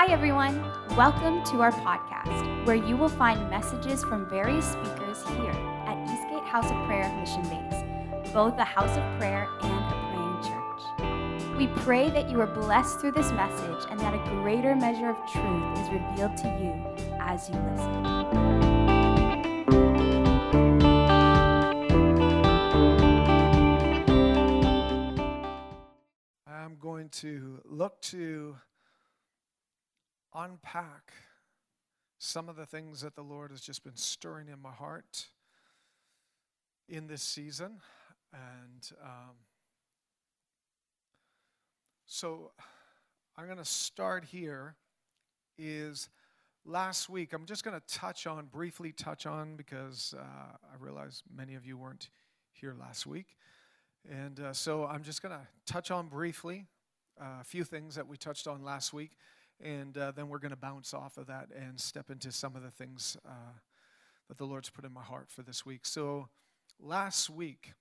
Hi everyone, welcome to our podcast, where you will find messages from various speakers here at Eastgate House of Prayer Mission Base, both a house of prayer and a praying church. We pray that you are blessed through this message and that a greater measure of truth is revealed to you as you listen. I'm going to look to unpack some of the things that the Lord has just been stirring in my heart in this season. And so I'm going to start here is last week. I'm just going to briefly touch on because I realize many of you weren't here last week. And so I'm just going to touch on briefly a few things that we touched on last week, and then we're going to bounce off of that and step into some of the things that the Lord's put in my heart for this week. So last week,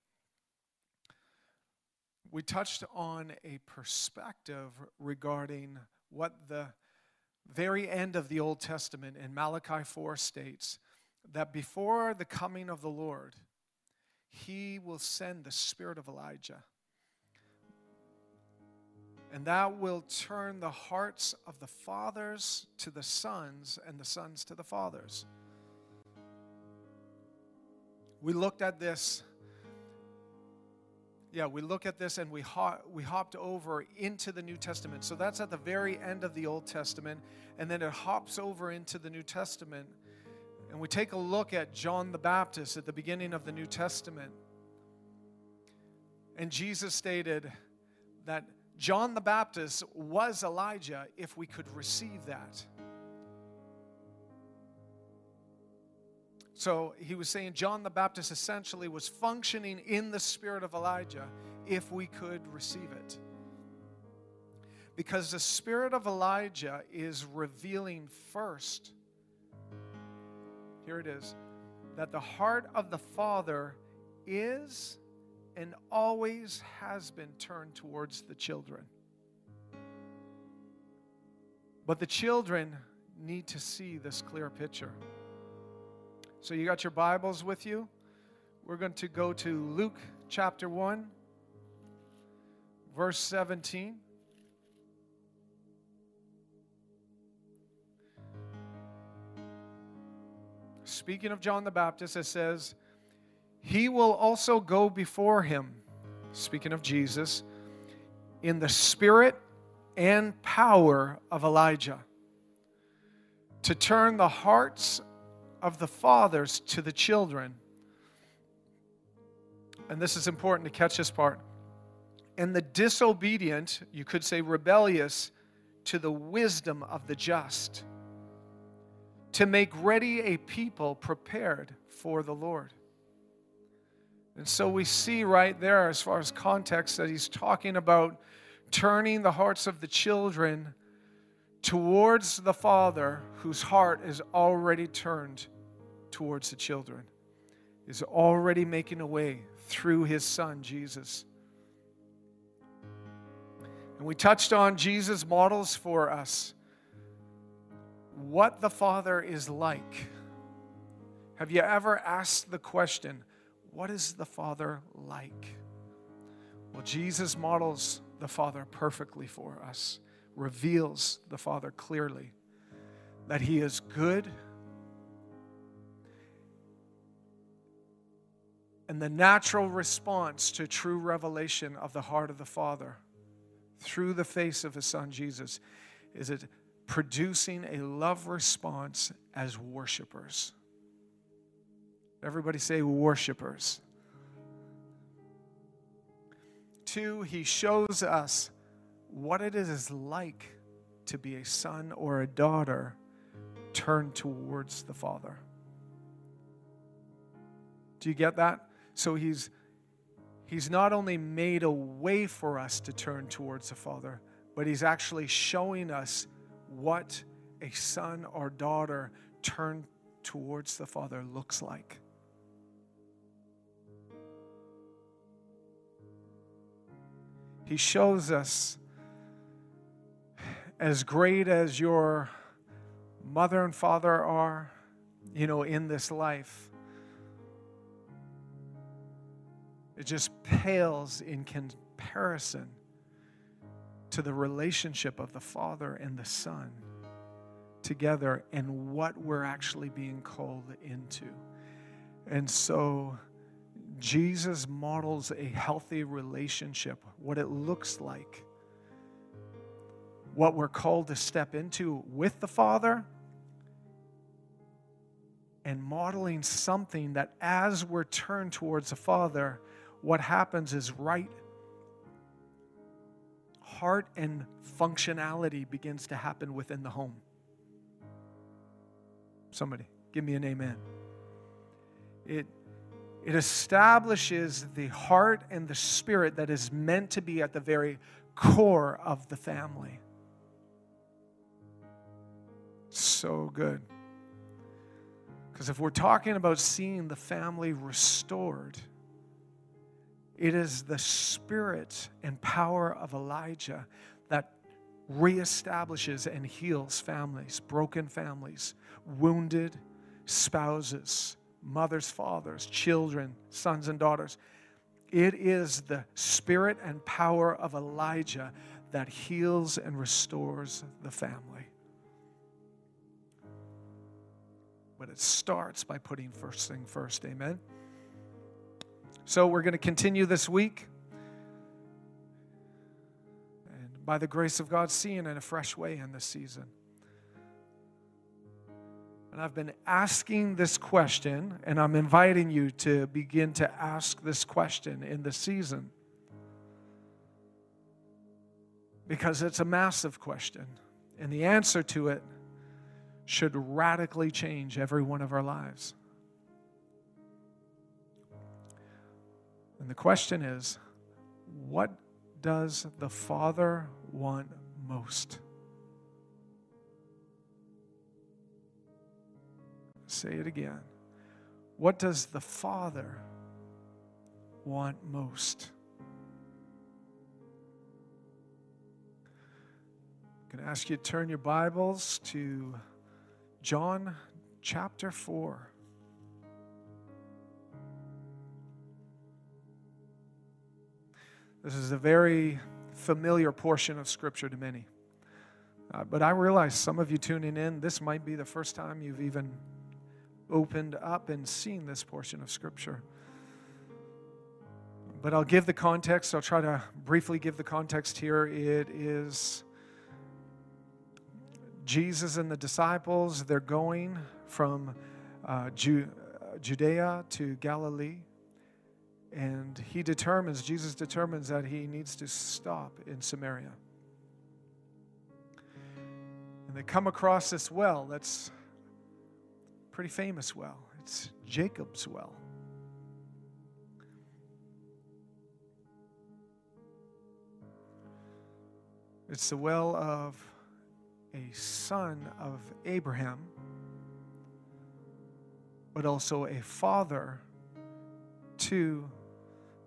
we touched on a perspective regarding what the very end of the Old Testament in Malachi 4 states, that before the coming of the Lord, He will send the spirit of Elijah. And that will turn the hearts of the fathers to the sons and the sons to the fathers. We looked at this. And we hopped over into the New Testament. So that's at the very end of the Old Testament. And then it hops over into the New Testament. And we take a look at John the Baptist at the beginning of the New Testament. And Jesus stated that John the Baptist was Elijah if we could receive that. So he was saying John the Baptist essentially was functioning in the spirit of Elijah if we could receive it. Because the spirit of Elijah is revealing first, here it is, that the heart of the Father is and always has been turned towards the children. But the children need to see this clear picture. So you got your Bibles with you? We're going to go to Luke chapter 1, verse 17. Speaking of John the Baptist, it says, He will also go before him, speaking of Jesus, in the spirit and power of Elijah, to turn the hearts of the fathers to the children. And this is important to catch this part. And the disobedient, you could say rebellious, to the wisdom of the just, to make ready a people prepared for the Lord. And so we see right there, as far as context, that he's talking about turning the hearts of the children towards the Father, whose heart is already turned towards the children, is already making a way through his Son, Jesus. And we touched on Jesus' models for us, what the Father is like. Have you ever asked the question, what is the Father like? Well, Jesus models the Father perfectly for us, reveals the Father clearly, that He is good. And the natural response to true revelation of the heart of the Father through the face of His Son Jesus is it producing a love response as worshipers. Everybody say worshipers. 2, he shows us what it is like to be a son or a daughter turned towards the Father. Do you get that? So he's not only made a way for us to turn towards the Father, but he's actually showing us what a son or daughter turned towards the Father looks like. He shows us as great as your mother and father are, in this life, it just pales in comparison to the relationship of the Father and the Son together and what we're actually being called into. And so Jesus models a healthy relationship, what it looks like, what we're called to step into with the Father, and modeling something that as we're turned towards the Father, what happens is right heart and functionality begins to happen within the home. Somebody, give me an amen. It establishes the heart and the spirit that is meant to be at the very core of the family. So good. Because if we're talking about seeing the family restored, it is the spirit and power of Elijah that reestablishes and heals families, broken families, wounded spouses, mothers, fathers, children, sons and daughters. It is the spirit and power of Elijah that heals and restores the family. But it starts by putting first thing first, amen? So we're going to continue this week. And by the grace of God, seeing in a fresh way in this season. And I've been asking this question, and I'm inviting you to begin to ask this question in this season. Because it's a massive question. And the answer to it should radically change every one of our lives. And the question is, what does the Father want most? Say it again. What does the Father want most? I'm going to ask you to turn your Bibles to John chapter 4. This is a very familiar portion of Scripture to many. But I realize some of you tuning in, this might be the first time you've even opened up and seen this portion of Scripture. But I'll give the context. I'll try to briefly give the context here. It is Jesus and the disciples, they're going from Judea to Galilee. And Jesus determines that he needs to stop in Samaria. And they come across this well that's a pretty famous well. It's Jacob's well. It's the well of a son of Abraham, but also a father to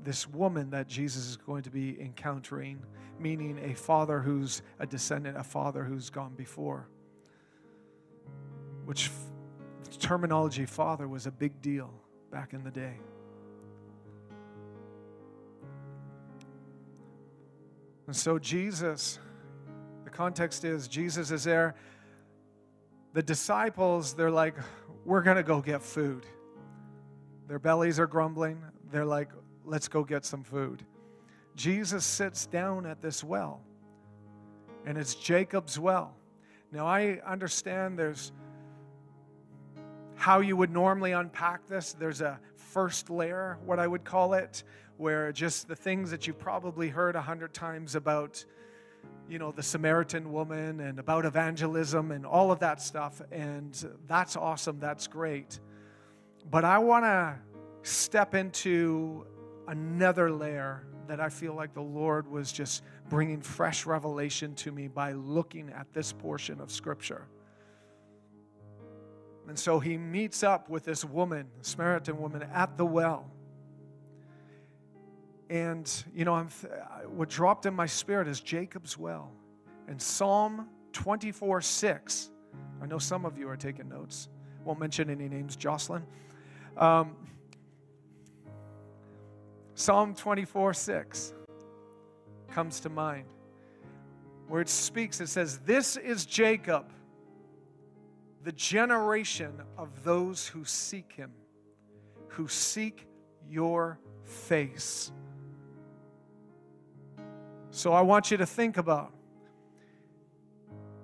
this woman that Jesus is going to be encountering, meaning a father who's a descendant, a father who's gone before. Which terminology, father, was a big deal back in the day. And so the context is Jesus is there. The disciples, they're like, we're going to go get food. Their bellies are grumbling. They're like, let's go get some food. Jesus sits down at this well, and it's Jacob's well. Now, I understand there's how you would normally unpack this. There's a first layer, what I would call it, where just the things that you probably heard 100 times about, the Samaritan woman and about evangelism and all of that stuff, and that's awesome. That's great. But I want to step into another layer that I feel like the Lord was just bringing fresh revelation to me by looking at this portion of Scripture. And so he meets up with this woman, the Samaritan woman, at the well. And, what dropped in my spirit is Jacob's well. And Psalm 24:6. I know some of you are taking notes. Won't mention any names, Jocelyn. Psalm 24:6 comes to mind, where it speaks, it says, "This is Jacob, the generation of those who seek him, who seek your face." So I want you to think about,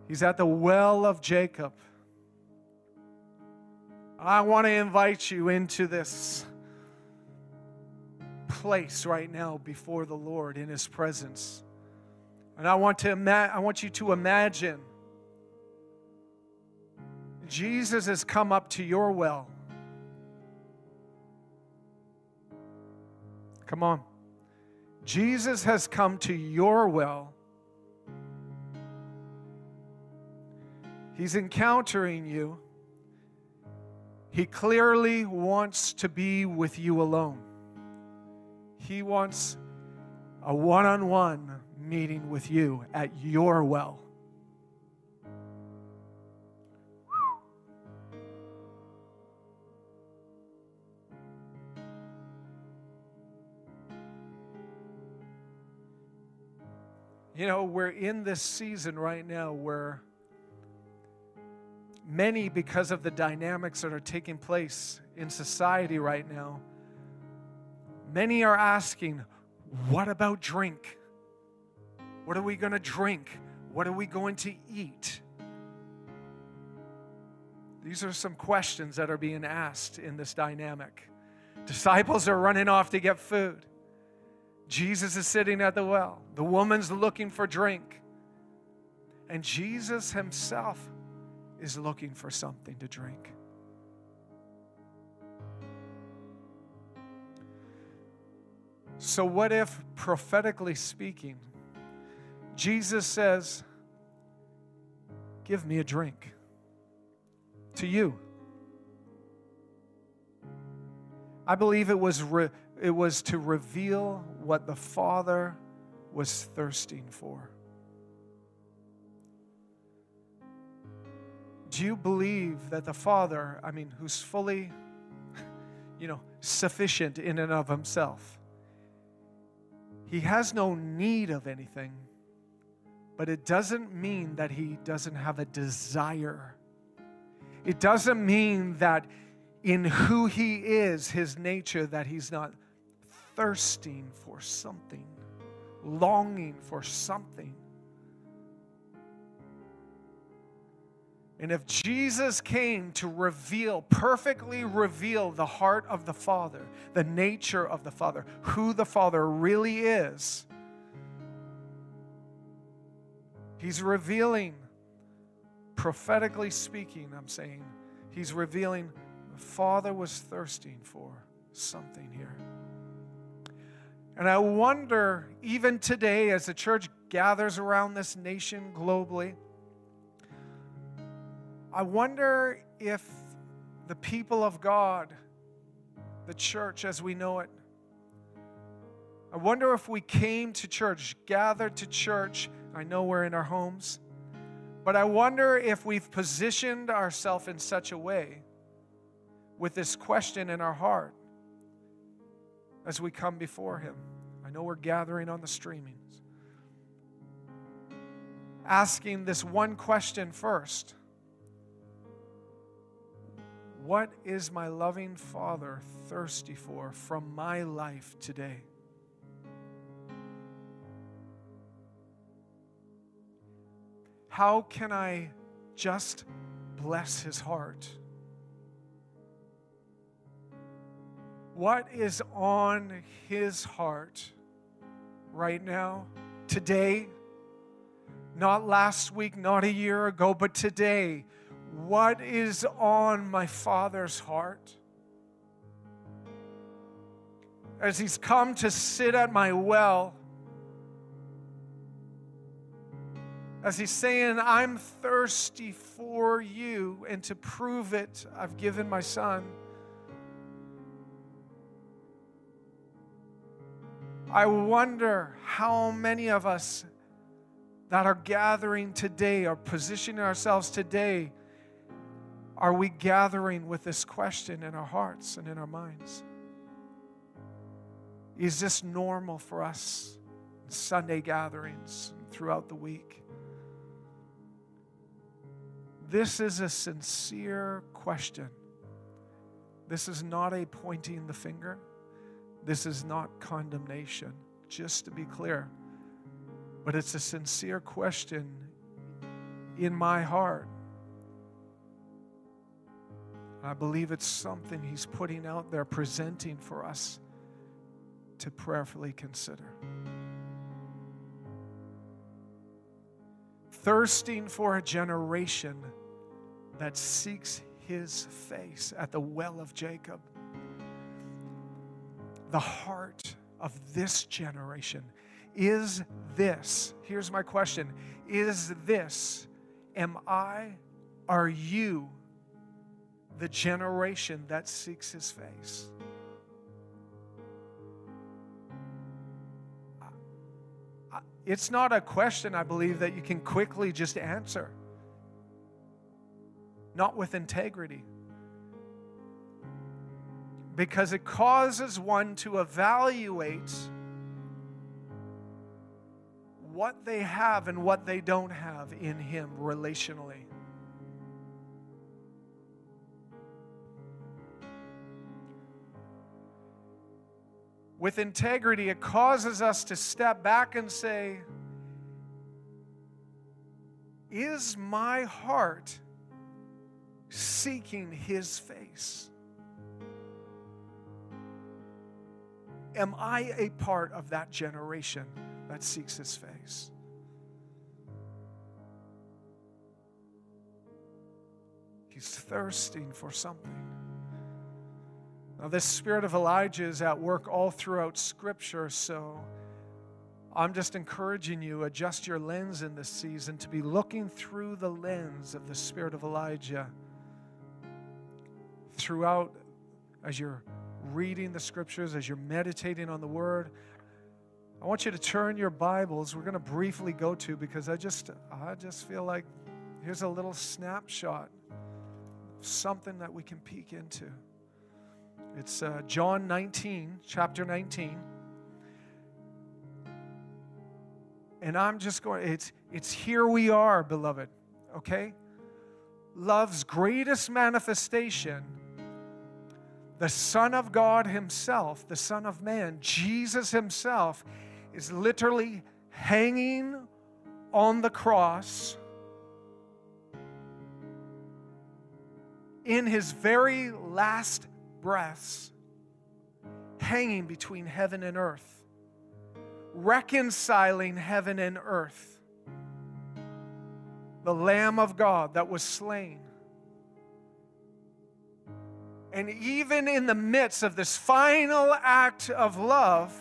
he's at the well of Jacob. I want to invite you into this place right now before the Lord in his presence. And I want you to imagine Jesus has come up to your well. Come on. Jesus has come to your well. He's encountering you. He clearly wants to be with you alone. He wants a one-on-one meeting with you at your well. You know, we're in this season right now where many, because of the dynamics that are taking place in society right now, many are asking, what about drink? What are we going to drink? What are we going to eat? These are some questions that are being asked in this dynamic. Disciples are running off to get food. Jesus is sitting at the well. The woman's looking for drink. And Jesus himself is looking for something to drink. So what if, prophetically speaking, Jesus says, give me a drink to you? I believe it was to reveal what the Father was thirsting for. Do you believe that the Father, who's fully, sufficient in and of himself, he has no need of anything, but it doesn't mean that he doesn't have a desire. It doesn't mean that in who he is, his nature, that he's not thirsting for something, longing for something. And if Jesus came to perfectly reveal the heart of the Father, the nature of the Father, who the Father really is, he's revealing, prophetically speaking, he's revealing the Father was thirsting for something here. And I wonder, even today, as the church gathers around this nation globally, I wonder if the people of God, the church as we know it, I wonder if we came to church, gathered to church. I know we're in our homes, but I wonder if we've positioned ourselves in such a way with this question in our heart as we come before Him. I know we're gathering on the streamings, asking this one question first. What is my loving Father thirsty for from my life today? How can I just bless His heart? What is on His heart right now, today? Not last week, not a year ago, but today. What is on my Father's heart? As He's come to sit at my well, as He's saying, I'm thirsty for you, and to prove it, I've given my Son. I wonder how many of us that are gathering today, are positioning ourselves today, are we gathering with this question in our hearts and in our minds? Is this normal for us in Sunday gatherings and throughout the week? This is a sincere question. This is not a pointing the finger. This is not condemnation, just to be clear. But it's a sincere question in my heart. I believe it's something He's putting out there, presenting for us to prayerfully consider. Thirsting for a generation that seeks His face at the well of Jacob. The heart of this generation. Is this, here's my question, is this, am I, are you, the generation that seeks His face? It's not a question, I believe, that you can quickly just answer. Not with integrity. Because it causes one to evaluate what they have and what they don't have in Him relationally. With integrity, it causes us to step back and say, is my heart seeking His face? Am I a part of that generation that seeks His face? He's thirsting for something. Now, this spirit of Elijah is at work all throughout Scripture, so I'm just encouraging you, adjust your lens in this season to be looking through the lens of the spirit of Elijah throughout, as you're reading the Scriptures, as you're meditating on the Word. I want you to turn your Bibles. We're going to briefly go to, because I just feel like here's a little snapshot, something that we can peek into. It's John 19, chapter 19. And I'm just going, it's here we are, beloved, okay? Love's greatest manifestation, the Son of God Himself, the Son of Man, Jesus Himself, is literally hanging on the cross in His very last breaths, hanging between heaven and earth, reconciling heaven and earth. The Lamb of God that was slain. And even in the midst of this final act of love,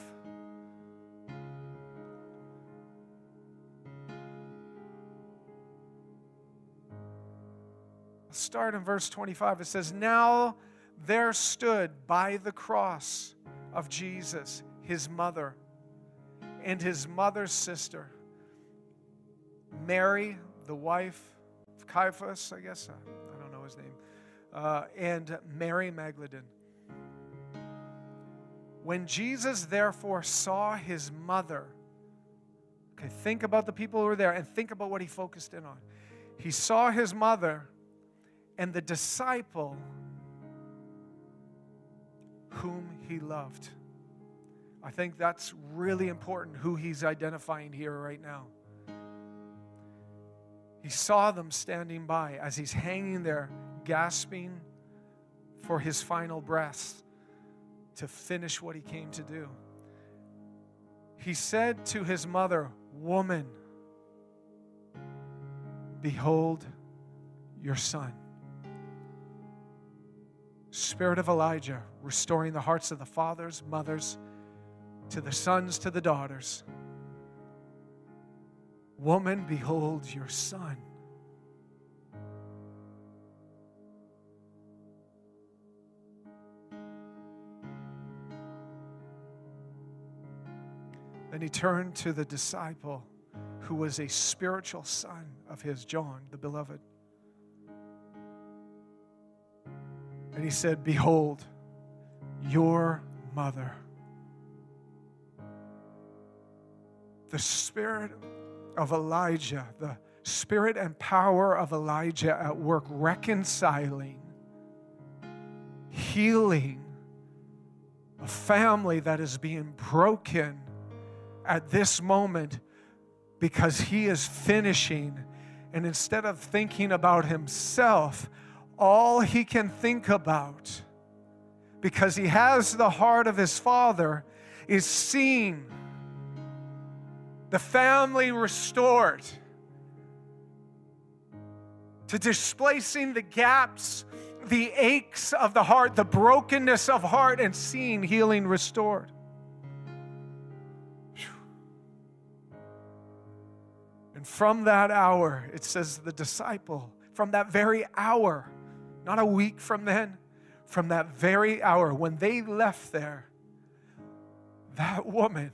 start in verse 25. It says, now there stood by the cross of Jesus, His mother and His mother's sister, Mary, the wife of Caiaphas, I guess, I don't know his name, and Mary Magdalene. When Jesus therefore saw His mother, okay, think about the people who were there and think about what He focused in on. He saw His mother and the disciple whom He loved. I think that's really important, who He's identifying here right now. He saw them standing by as He's hanging there, gasping for His final breath to finish what He came to do. He said to His mother, woman, behold your son. Spirit of Elijah, restoring the hearts of the fathers, mothers, to the sons, to the daughters. Woman, behold your son. Then He turned to the disciple who was a spiritual son of his, John, the beloved. And he said, "Behold, your mother." The spirit of Elijah, the spirit and power of Elijah at work reconciling, healing a family that is being broken at this moment because he is finishing. And instead of thinking about himself, all he can think about, because he has the heart of his father, is seeing the family restored, to displacing the gaps, the aches of the heart, the brokenness of heart, and seeing healing restored. And from that hour, it says the disciple, from that very hour, not a week from then, from that very hour, when they left there, that woman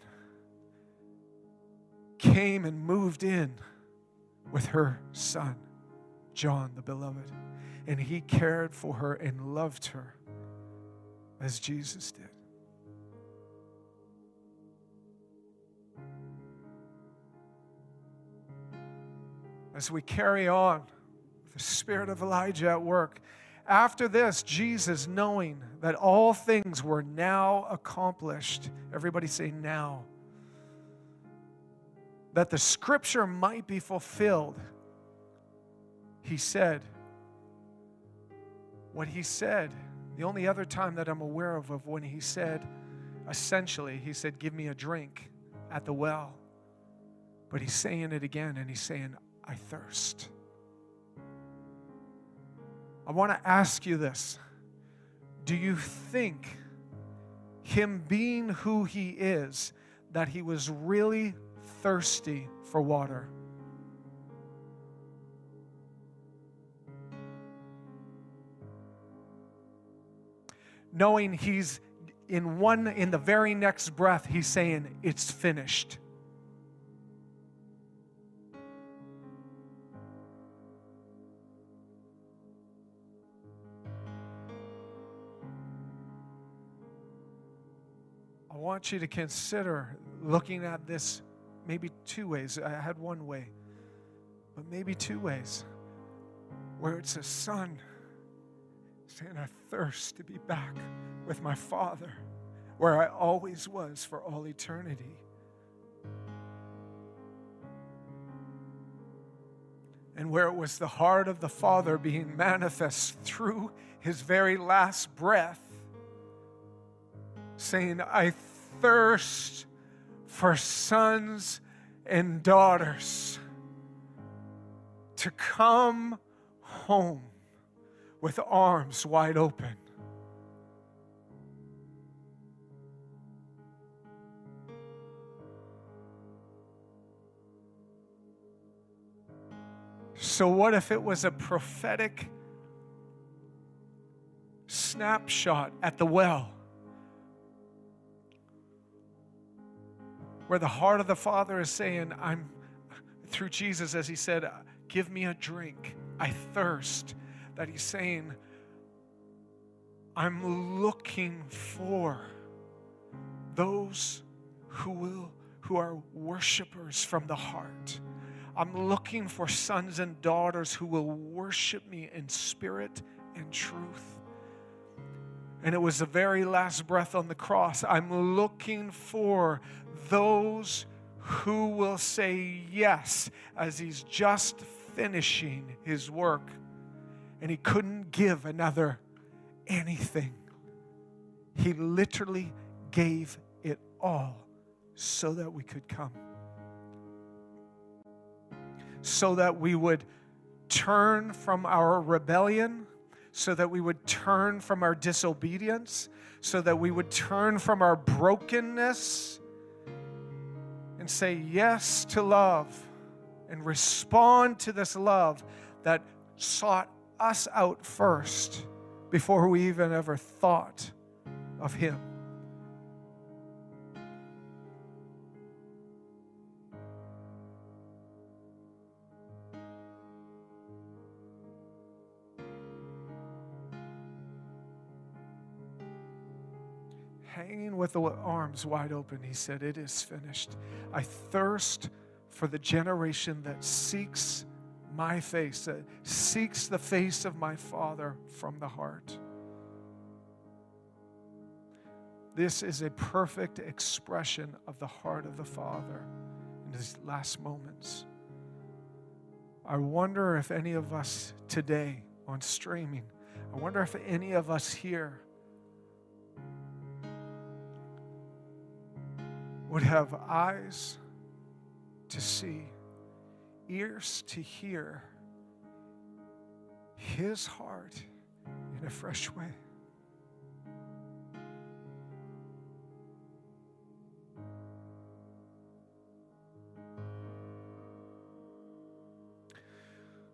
came and moved in with her son, John the beloved, and he cared for her and loved her as Jesus did. As we carry on, the spirit of Elijah at work. After this, Jesus, knowing that all things were now accomplished, everybody say now, that the scripture might be fulfilled, he said, what he said, the only other time that I'm aware of when he said, essentially, he said, "Give me a drink" at the well. But he's saying it again, and he's saying, "I thirst." I want to ask you this. Do you think him being who he is, that he was really thirsty for water? Knowing he's in the very next breath, he's saying, "It's finished." I want you to consider looking at this maybe two ways. I had one way, but maybe two ways, where it's a son saying, "I thirst to be back with my Father, where I always was for all eternity." And where it was the heart of the Father being manifest through his very last breath, saying, "I thirst for sons and daughters to come home with arms wide open." So what if it was a prophetic snapshot at the well, where the heart of the Father is saying, "I'm," through Jesus, as he said, "Give me a drink, I thirst," that he's saying, "I'm looking for those who are worshipers from the heart. I'm looking for sons and daughters who will worship me in spirit and truth." And it was the very last breath on the cross. "I'm looking for those who will say yes," as he's just finishing his work. And he couldn't give another anything. He literally gave it all so that we could come. So that we would turn from our rebellion, so that we would turn from our disobedience, so that we would turn from our brokenness and say yes to love and respond to this love that sought us out first before we even ever thought of him. hanging with the arms wide open, he said, "It is finished. I thirst for the generation that seeks my face, that seeks the face of my Father from the heart." This is a perfect expression of the heart of the Father in his last moments. I wonder if any of us today on streaming, I wonder if any of us here would have eyes to see, ears to hear his heart in a fresh way.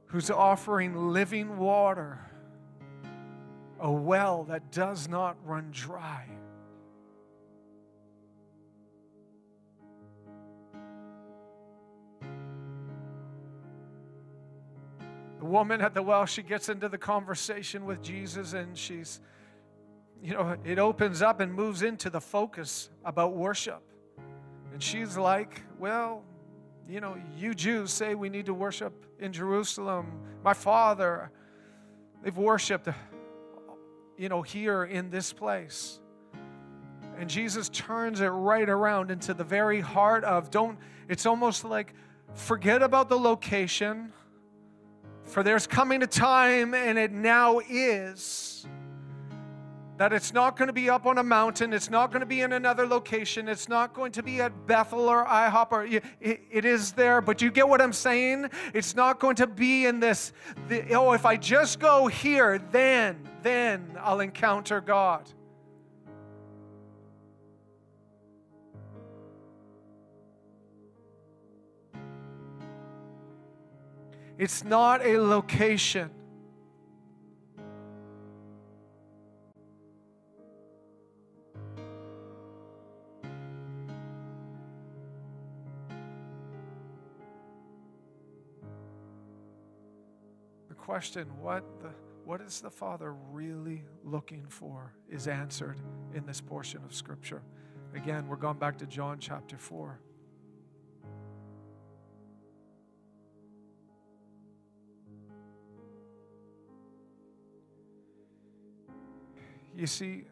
Who's offering living water, a well that does not run dry. The woman at the well, she gets into the conversation with Jesus, and she's, it opens up and moves into the focus about worship. And she's like, well, you Jews say we need to worship in Jerusalem. My father, they've worshiped, here in this place. And Jesus turns it right around into the very heart of, it's almost like forget about the location, for there's coming a time, and it now is, that it's not going to be up on a mountain. It's not going to be in another location. It's not going to be at Bethel or IHOP. It is there, but you get what I'm saying? It's not going to be in this, if I just go here, then I'll encounter God. It's not a location. Question, what is the Father really looking for, is answered in this portion of Scripture. Again, we're going back to John chapter 4. You see,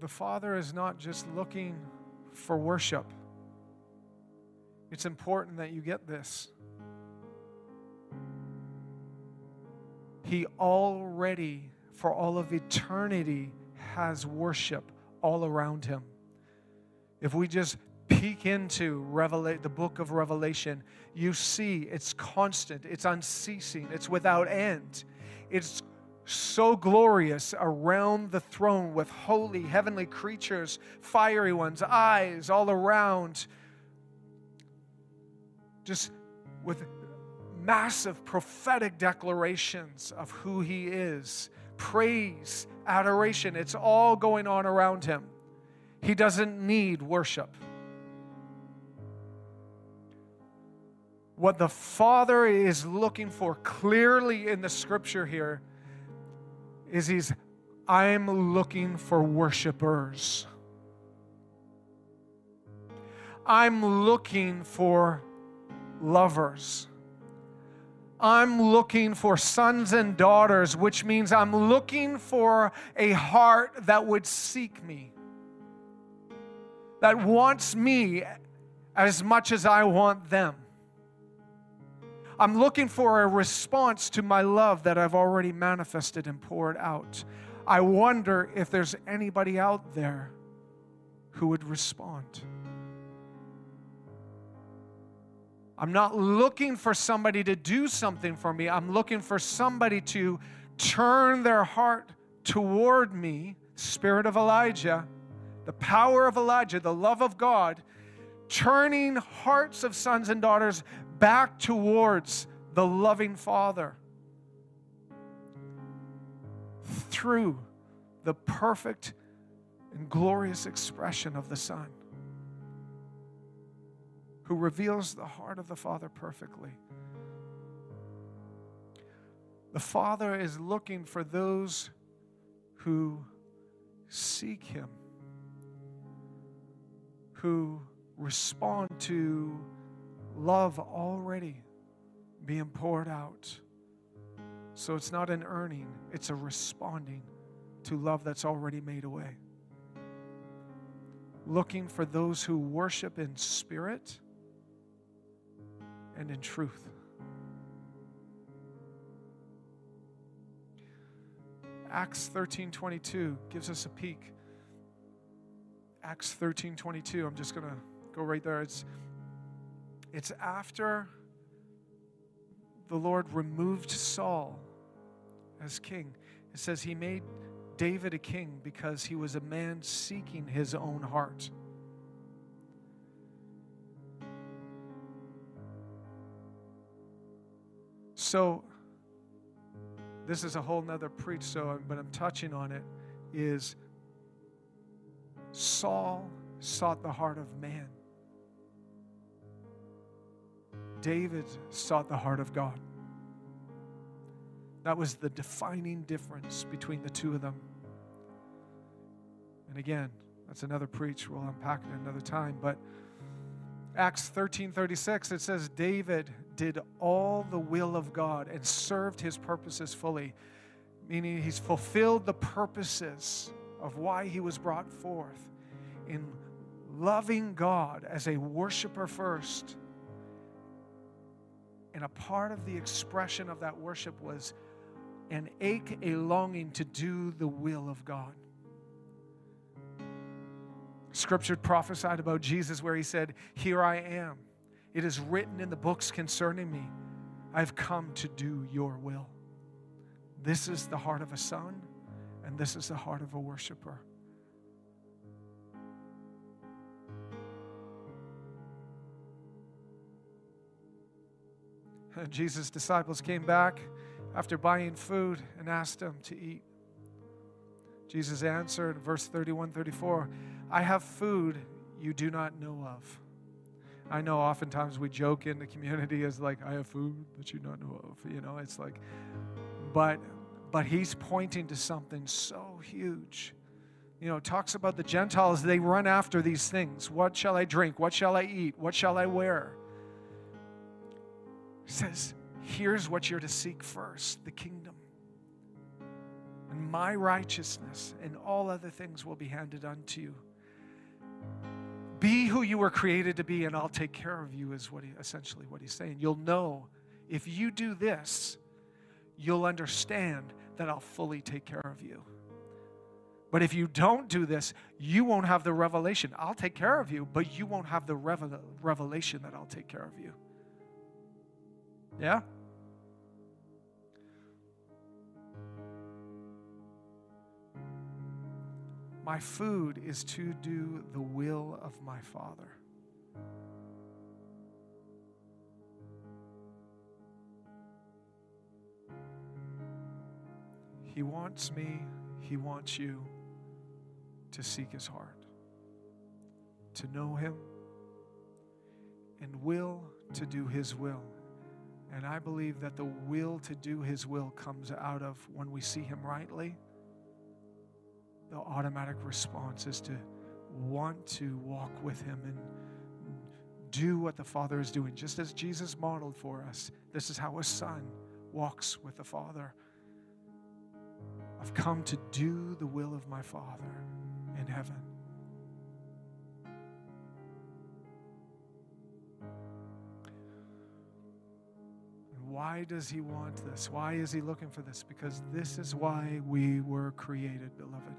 the Father is not just looking for worship. It's important that you get this. He already, for all of eternity, has worship all around him. If we just peek into the book of Revelation, you see it's constant, it's unceasing, it's without end. It's so glorious around the throne with holy, heavenly creatures, fiery ones, eyes all around, just with massive prophetic declarations of who he is. Praise, adoration, it's all going on around him. He doesn't need worship. What the Father is looking for clearly in the Scripture here is I'm looking for worshipers. I'm looking for lovers. I'm looking for sons and daughters, which means I'm looking for a heart that would seek me, that wants me as much as I want them. I'm looking for a response to my love that I've already manifested and poured out. I wonder if there's anybody out there who would respond. I'm not looking for somebody to do something for me. I'm looking for somebody to turn their heart toward me. Spirit of Elijah, the power of Elijah, the love of God, turning hearts of sons and daughters back towards the loving Father through the perfect and glorious expression of the Son, who reveals the heart of the Father perfectly. The Father is looking for those who seek him, who respond to love already being poured out. So it's not an earning, it's a responding to love that's already made a way. Looking for those who worship in spirit and in truth. Acts 13:22 gives us a peek. Acts 13:22, I'm just going to go right there. It's after the Lord removed Saul as king. It says he made David a king because he was a man seeking his own heart. So this is a whole nother preach, but I'm touching on it, is Saul sought the heart of man. David sought the heart of God. That was the defining difference between the two of them. And again, that's another preach. We'll unpack it another time. But Acts 13:36, it says, David did all the will of God and served his purposes fully, meaning he's fulfilled the purposes of why he was brought forth in loving God as a worshiper first. And a part of the expression of that worship was an ache, a longing to do the will of God. Scripture prophesied about Jesus where he said, "Here I am. It is written in the books concerning me. I've come to do your will." This is the heart of a son, and this is the heart of a worshiper. Jesus' disciples came back after buying food and asked him to eat. Jesus answered, verse 31-34, "I have food you do not know of." I know oftentimes we joke in the community as like, "I have food that you don't know of." You know, it's like, but he's pointing to something so huge. You know, talks about the Gentiles, they run after these things. What shall I drink? What shall I eat? What shall I wear? He says, here's what you're to seek first, the kingdom. And my righteousness and all other things will be handed unto you. Be who you were created to be, and I'll take care of you is essentially what he's saying. You'll know, if you do this, you'll understand that I'll fully take care of you. But if you don't do this, you won't have the revelation. I'll take care of you, but you won't have the revelation that I'll take care of you. Yeah? My food is to do the will of my Father. He wants me, he wants you to seek his heart, to know him, and will to do his will. And I believe that the will to do his will comes out of when we see him rightly. The automatic response is to want to walk with him and do what the Father is doing. Just as Jesus modeled for us, this is how a son walks with the Father. I've come to do the will of my Father in heaven. Why does he want this? Why is he looking for this? Because this is why we were created, beloved.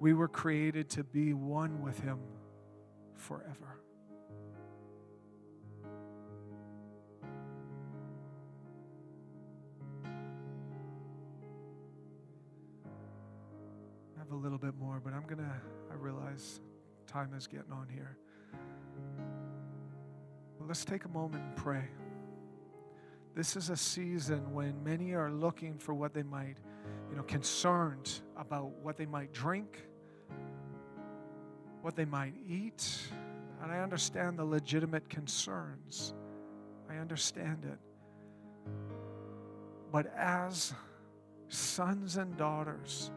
We were created to be one with him forever. I have a little bit more, but I realize time is getting on here. But let's take a moment and pray. This is a season when many are looking for what they might, concerned about what they might drink, what they might eat. And I understand the legitimate concerns. I understand it. But as sons and daughters,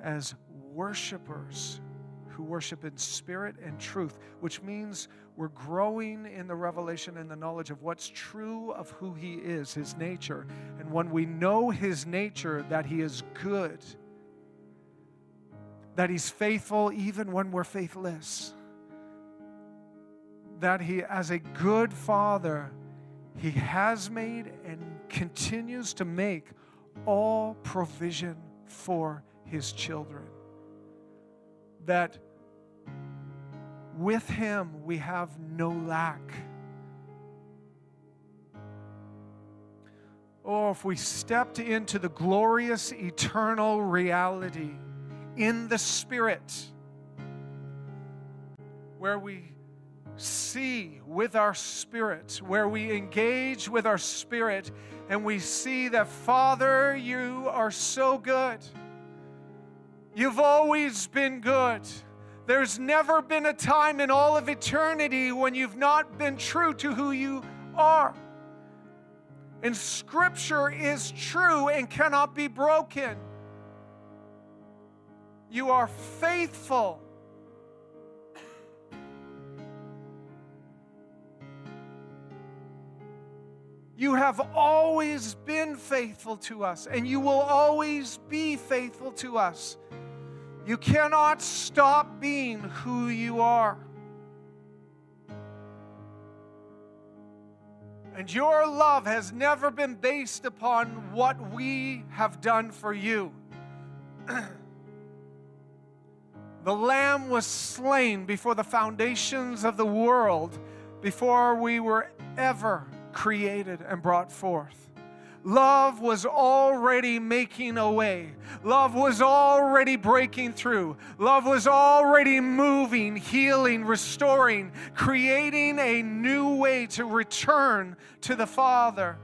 as worshipers who worship in spirit and truth, which means we're growing in the revelation and the knowledge of what's true of who He is, His nature. And when we know His nature, that He is good, that He's faithful even when we're faithless, that He, as a good Father, He has made and continues to make all provision for His children. That with Him we have no lack. Oh, if we stepped into the glorious eternal reality in the Spirit, where we see with our spirit, where we engage with our spirit, and we see that, Father, You are so good. You've always been good. There's never been a time in all of eternity when You've not been true to who You are. And Scripture is true and cannot be broken. You are faithful. You have always been faithful to us, and You will always be faithful to us. You cannot stop being who You are. And Your love has never been based upon what we have done for You. The Lamb was slain before the foundations of the world, before we were ever created and brought forth. Love was already making a way. Love was already breaking through. Love was already moving, healing, restoring, creating a new way to return to the Father,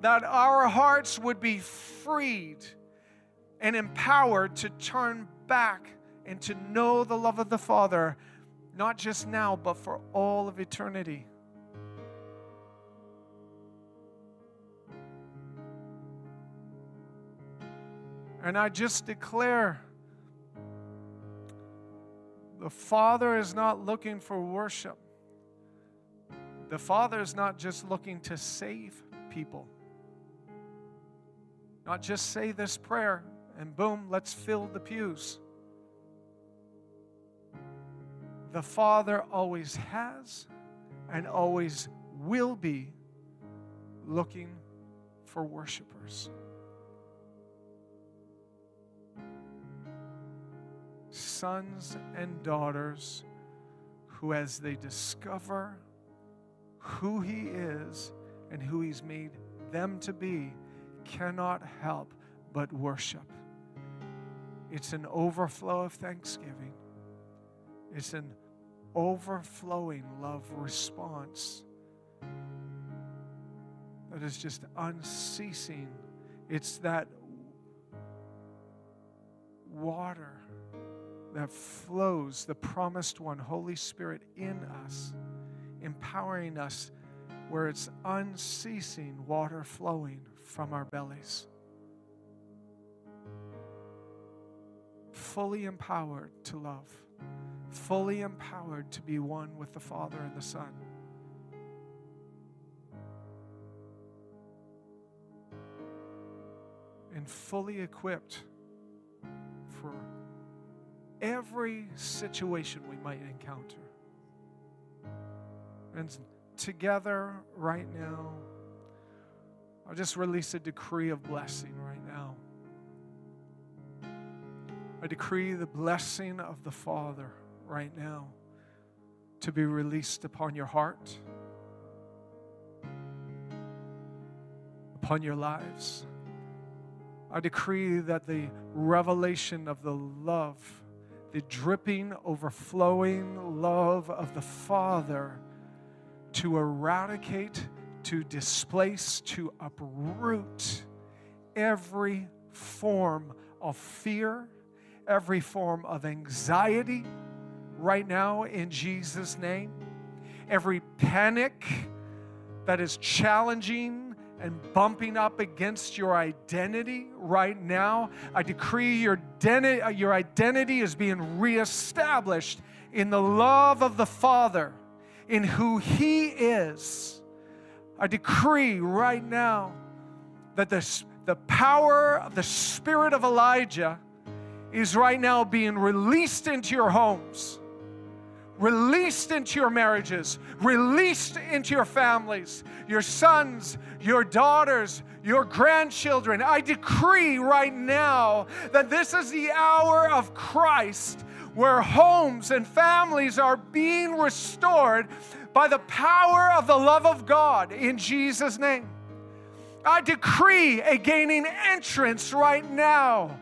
that our hearts would be freed and empowered to turn back and to know the love of the Father, not just now, but for all of eternity. And I just declare, the Father is not looking for worship. The Father is not just looking to save people. Not just say this prayer and boom, let's fill the pews. The Father always has and always will be looking for worshipers. Sons and daughters who, as they discover who He is and who He's made them to be, cannot help but worship. It's an overflow of thanksgiving. It's an overflowing love response that is just unceasing. It's that water that flows, the promised one, Holy Spirit, in us, empowering us, where it's unceasing water flowing from our bellies. Fully empowered to love. Fully empowered to be one with the Father and the Son. And fully equipped for every situation we might encounter. And together right now, I'll just release a decree of blessing right now. I decree the blessing of the Father right now to be released upon your heart, upon your lives. I decree that the revelation of the love, the dripping, overflowing love of the Father to eradicate, to displace, to uproot every form of fear, every form of anxiety right now in Jesus' name. Every panic that is challenging and bumping up against your identity right now. I decree your identity is being reestablished in the love of the Father, in who He is. I decree right now that the power of the spirit of Elijah is right now being released into your homes, released into your marriages, released into your families, your sons, your daughters, your grandchildren. I decree right now that this is the hour of Christ, where homes and families are being restored by the power of the love of God, in Jesus' name. I decree a gaining entrance right now,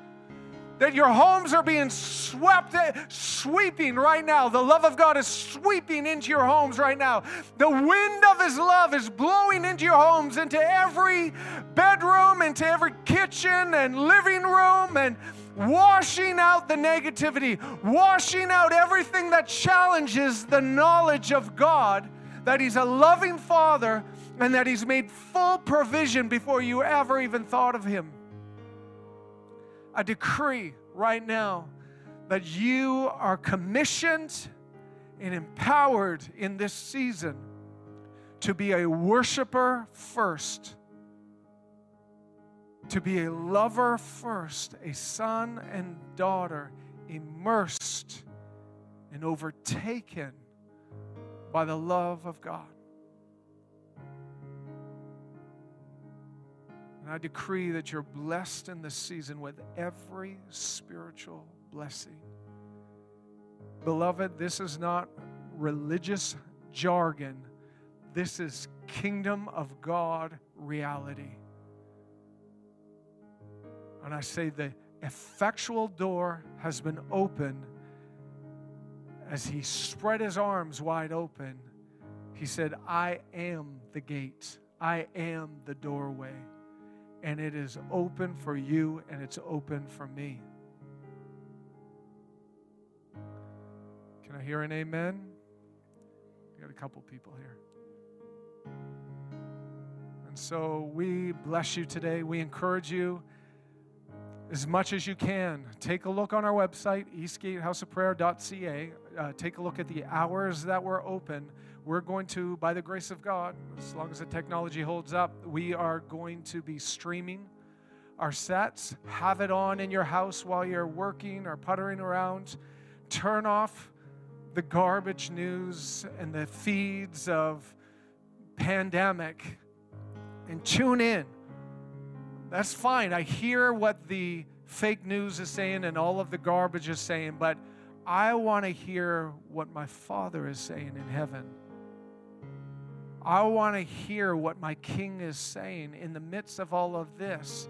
that your homes are being sweeping right now. The love of God is sweeping into your homes right now. The wind of His love is blowing into your homes, into every bedroom, into every kitchen and living room, and washing out the negativity, washing out everything that challenges the knowledge of God, that He's a loving Father and that He's made full provision before you ever even thought of Him. I decree right now that you are commissioned and empowered in this season to be a worshiper first, to be a lover first, a son and daughter immersed and overtaken by the love of God. And I decree that you're blessed in this season with every spiritual blessing. Beloved, this is not religious jargon. This is kingdom of God reality. And I say the effectual door has been opened. As He spread His arms wide open, He said, I am the gate. I am the doorway. And it is open for you, and it's open for me. Can I hear an amen? We got a couple people here. And so we bless you today. We encourage you as much as you can. Take a look on our website, eastgatehouseofprayer.ca. Take a look at the hours that we're open. We're going to, by the grace of God, as long as the technology holds up, we are going to be streaming our sets. Have it on in your house while you're working or puttering around. Turn off the garbage news and the feeds of pandemic and tune in. That's fine. I hear what the fake news is saying and all of the garbage is saying, but I want to hear what my Father is saying in heaven. I want to hear what my King is saying in the midst of all of this,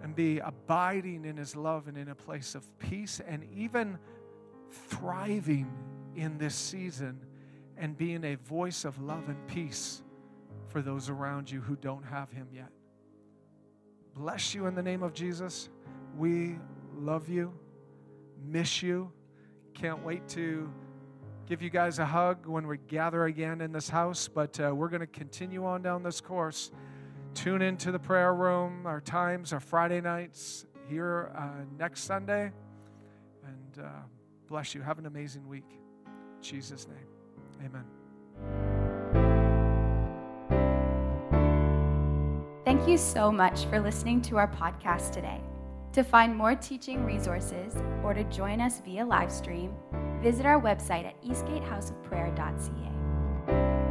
and be abiding in His love and in a place of peace, and even thriving in this season and being a voice of love and peace for those around you who don't have Him yet. Bless you in the name of Jesus. We love you, miss you. Can't wait to give you guys a hug when we gather again in this house, but we're going to continue on down this course. Tune into the prayer room, our times, our Friday nights, here next Sunday, and bless you. Have an amazing week. In Jesus' name, amen. Thank you so much for listening to our podcast today. To find more teaching resources or to join us via live stream, visit our website at eastgatehouseofprayer.ca.